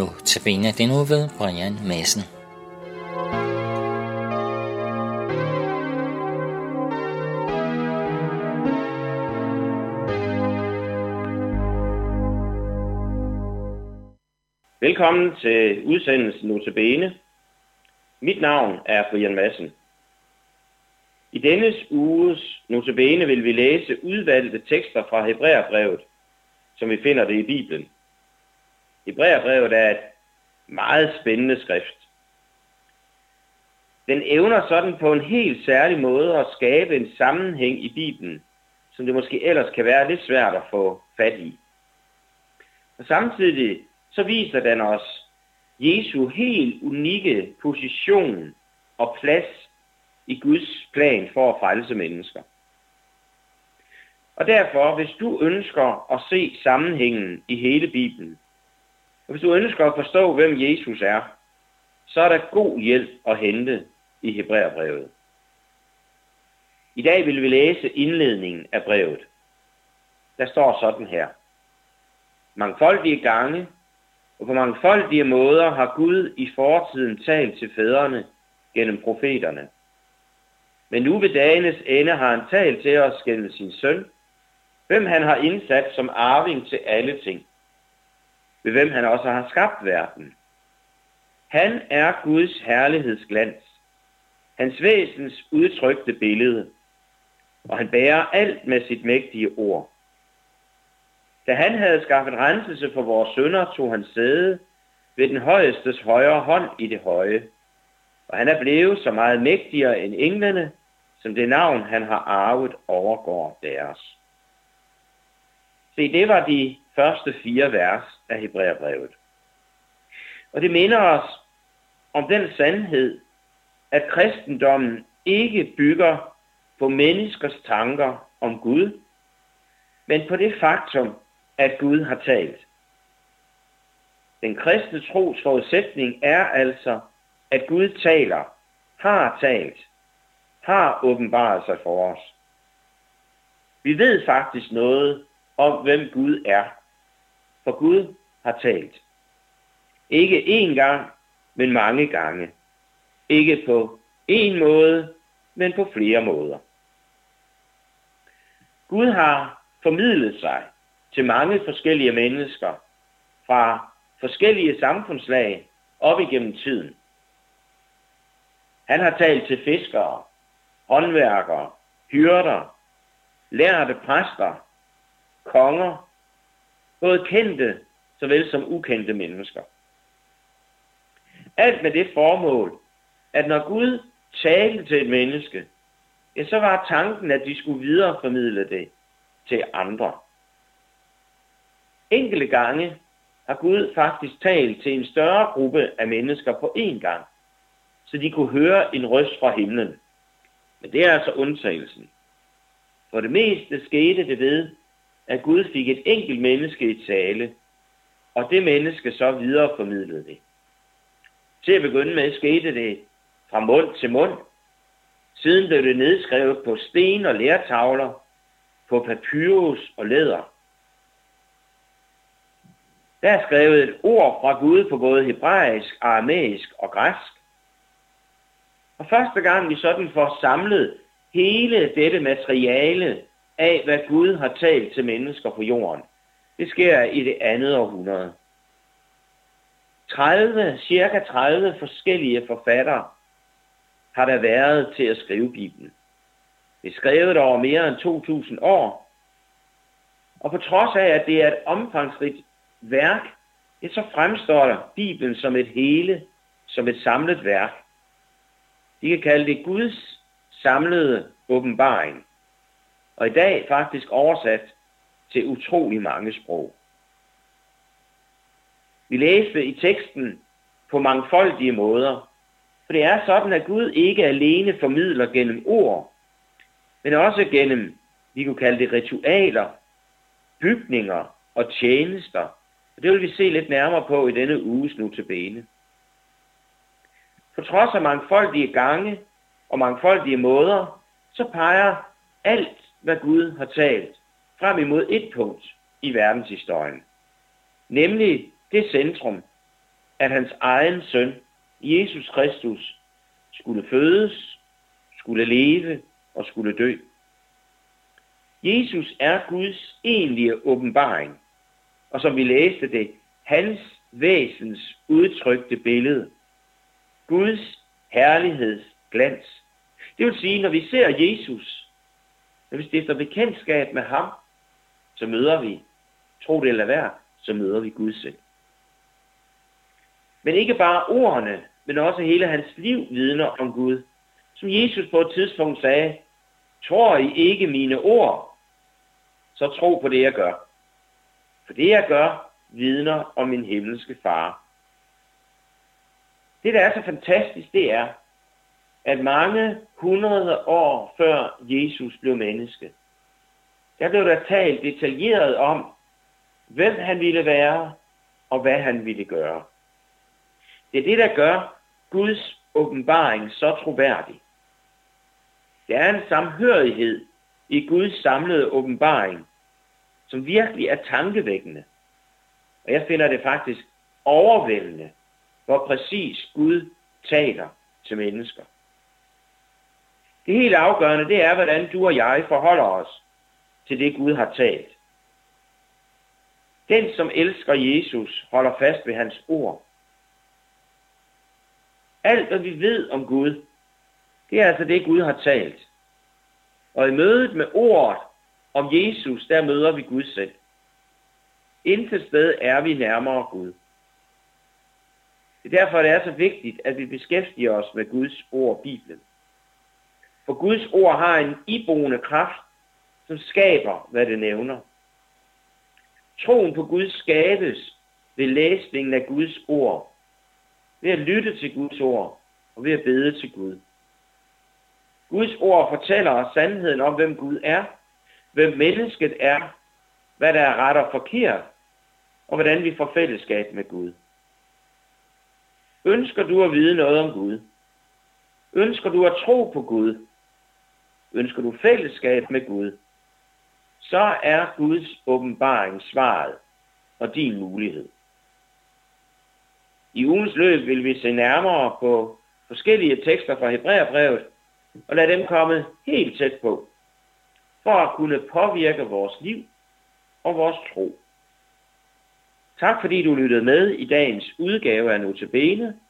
Notabene, det er nu ved Brian Madsen. Velkommen til udsendelsen Notabene. Mit navn er Brian Madsen. I denne uges Notabene vil vi læse udvalgte tekster fra Hebræerbrevet, som vi finder det i Bibelen. Hebræerbrevet er et meget spændende skrift. Den evner sådan på en helt særlig måde at skabe en sammenhæng i Bibelen, som det måske ellers kan være lidt svært at få fat i. Og samtidig så viser den os Jesu helt unikke position og plads i Guds plan for at frelse mennesker. Og derfor, hvis du ønsker at se sammenhængen i hele Bibelen, og hvis du ønsker at forstå, hvem Jesus er, så er der god hjælp at hente i Hebræerbrevet. I dag vil vi læse indledningen af brevet. Der står sådan her: Mangfoldige gange og på mangfoldige måder har Gud i fortiden talt til fædrene gennem profeterne. Men nu ved dagenes ende har han talt til os gennem sin søn, hvem han har indsat som arving til alle ting, ved hvem han også har skabt verden. Han er Guds herlighedsglans, hans væsens udtrykte billede, og han bærer alt med sit mægtige ord. Da han havde skaffet renselse for vores synder, tog han sæde ved den højestes højre hånd i det høje, og han er blevet så meget mægtigere end englene, som det navn, han har arvet, overgår deres. Se, det var de første 4 vers af Hebræerbrevet. Og det minder os om den sandhed, at kristendommen ikke bygger på menneskers tanker om Gud, men på det faktum, at Gud har talt. Den kristne tros forudsætning er altså, at Gud taler, har talt, har åbenbaret sig for os. Vi ved faktisk noget om, hvem Gud er, for Gud har talt. Ikke én gang, men mange gange. Ikke på én måde, men på flere måder. Gud har formidlet sig til mange forskellige mennesker fra forskellige samfundslag op igennem tiden. Han har talt til fiskere, håndværkere, hyrder, lærde præster, konger, både kendte såvel som ukendte mennesker. Alt med det formål, at når Gud talte til et menneske, ja, så var tanken, at de skulle videreformidle det til andre. Enkelte gange har Gud faktisk talt til en større gruppe af mennesker på én gang, så de kunne høre en røst fra himlen. Men det er altså undtagelsen. For det meste skete det ved, at Gud fik et enkelt menneske i tale, og det menneske så videreformidlede det. Til at begynde med skete det fra mund til mund. Siden blev det nedskrevet på sten og lertavler, på papyrus og læder. Der er skrevet et ord fra Gud på både hebraisk, aramæisk og græsk. Og første gang vi sådan får samlet hele dette materiale af, hvad Gud har talt til mennesker på jorden, det sker i det andet århundrede. 30 forskellige forfattere har der været til at skrive Bibelen. Det er skrevet over mere end 2000 år. Og på trods af, at det er et omfangsrigt værk, så fremstår der Bibelen som et hele, som et samlet værk. De kan kalde det Guds samlede åbenbaring. Og i dag faktisk oversat til utrolig mange sprog. Vi læste i teksten på mangfoldige måder. For det er sådan, at Gud ikke alene formidler gennem ord, men også gennem, vi kunne kalde det ritualer, bygninger og tjenester. Og det vil vi se lidt nærmere på i denne uges Notabene. På trods af mangfoldige gange og mangfoldige måder, så peger alt, hvad Gud har talt, frem imod et punkt i verdenshistorien. Nemlig det centrum, at hans egen søn, Jesus Kristus, skulle fødes, skulle leve og skulle dø. Jesus er Guds egentlige åbenbaring, og som vi læste det, hans væsens udtrykte billede. Guds herlighedsglans. Det vil sige, når vi ser Jesus, når vi stifter bekendtskab med ham, så møder vi, tro det eller være, så møder vi Gud selv. Men ikke bare ordene, men også hele hans liv vidner om Gud. Som Jesus på et tidspunkt sagde, tror I ikke mine ord, så tro på det, jeg gør. For det, jeg gør, vidner om min himmelske far. Det, der er så fantastisk, det er, at mange hundrede år før Jesus blev menneske, der blev der talt detaljeret om, hvem han ville være og hvad han ville gøre. Det er det, der gør Guds åbenbaring så troværdig. Der er en samhørighed i Guds samlede åbenbaring, som virkelig er tankevækkende. Og jeg finder det faktisk overvældende, hvor præcis Gud taler til mennesker. Det helt afgørende, det er, hvordan du og jeg forholder os til det, Gud har talt. Den, som elsker Jesus, holder fast ved hans ord. Alt, hvad vi ved om Gud, det er altså det, Gud har talt. Og i mødet med ordet om Jesus, der møder vi Gud selv. Intet sted er vi nærmere Gud. Det er derfor, det er så vigtigt, at vi beskæftiger os med Guds ord, Bibelen. For Guds ord har en iboende kraft, som skaber, hvad det nævner. Troen på Gud skabes ved læsningen af Guds ord, ved at lytte til Guds ord og ved at bede til Gud. Guds ord fortæller os sandheden om, hvem Gud er, hvem mennesket er, hvad der er ret og forkert, og hvordan vi får fællesskab med Gud. Ønsker du at vide noget om Gud? Ønsker du at tro på Gud? Ønsker du fællesskab med Gud? Så er Guds åbenbaring svaret og din mulighed. I ugens løb vil vi se nærmere på forskellige tekster fra Hebræerbrevet og lade dem komme helt tæt på, for at kunne påvirke vores liv og vores tro. Tak fordi du lyttede med i dagens udgave af Notabene.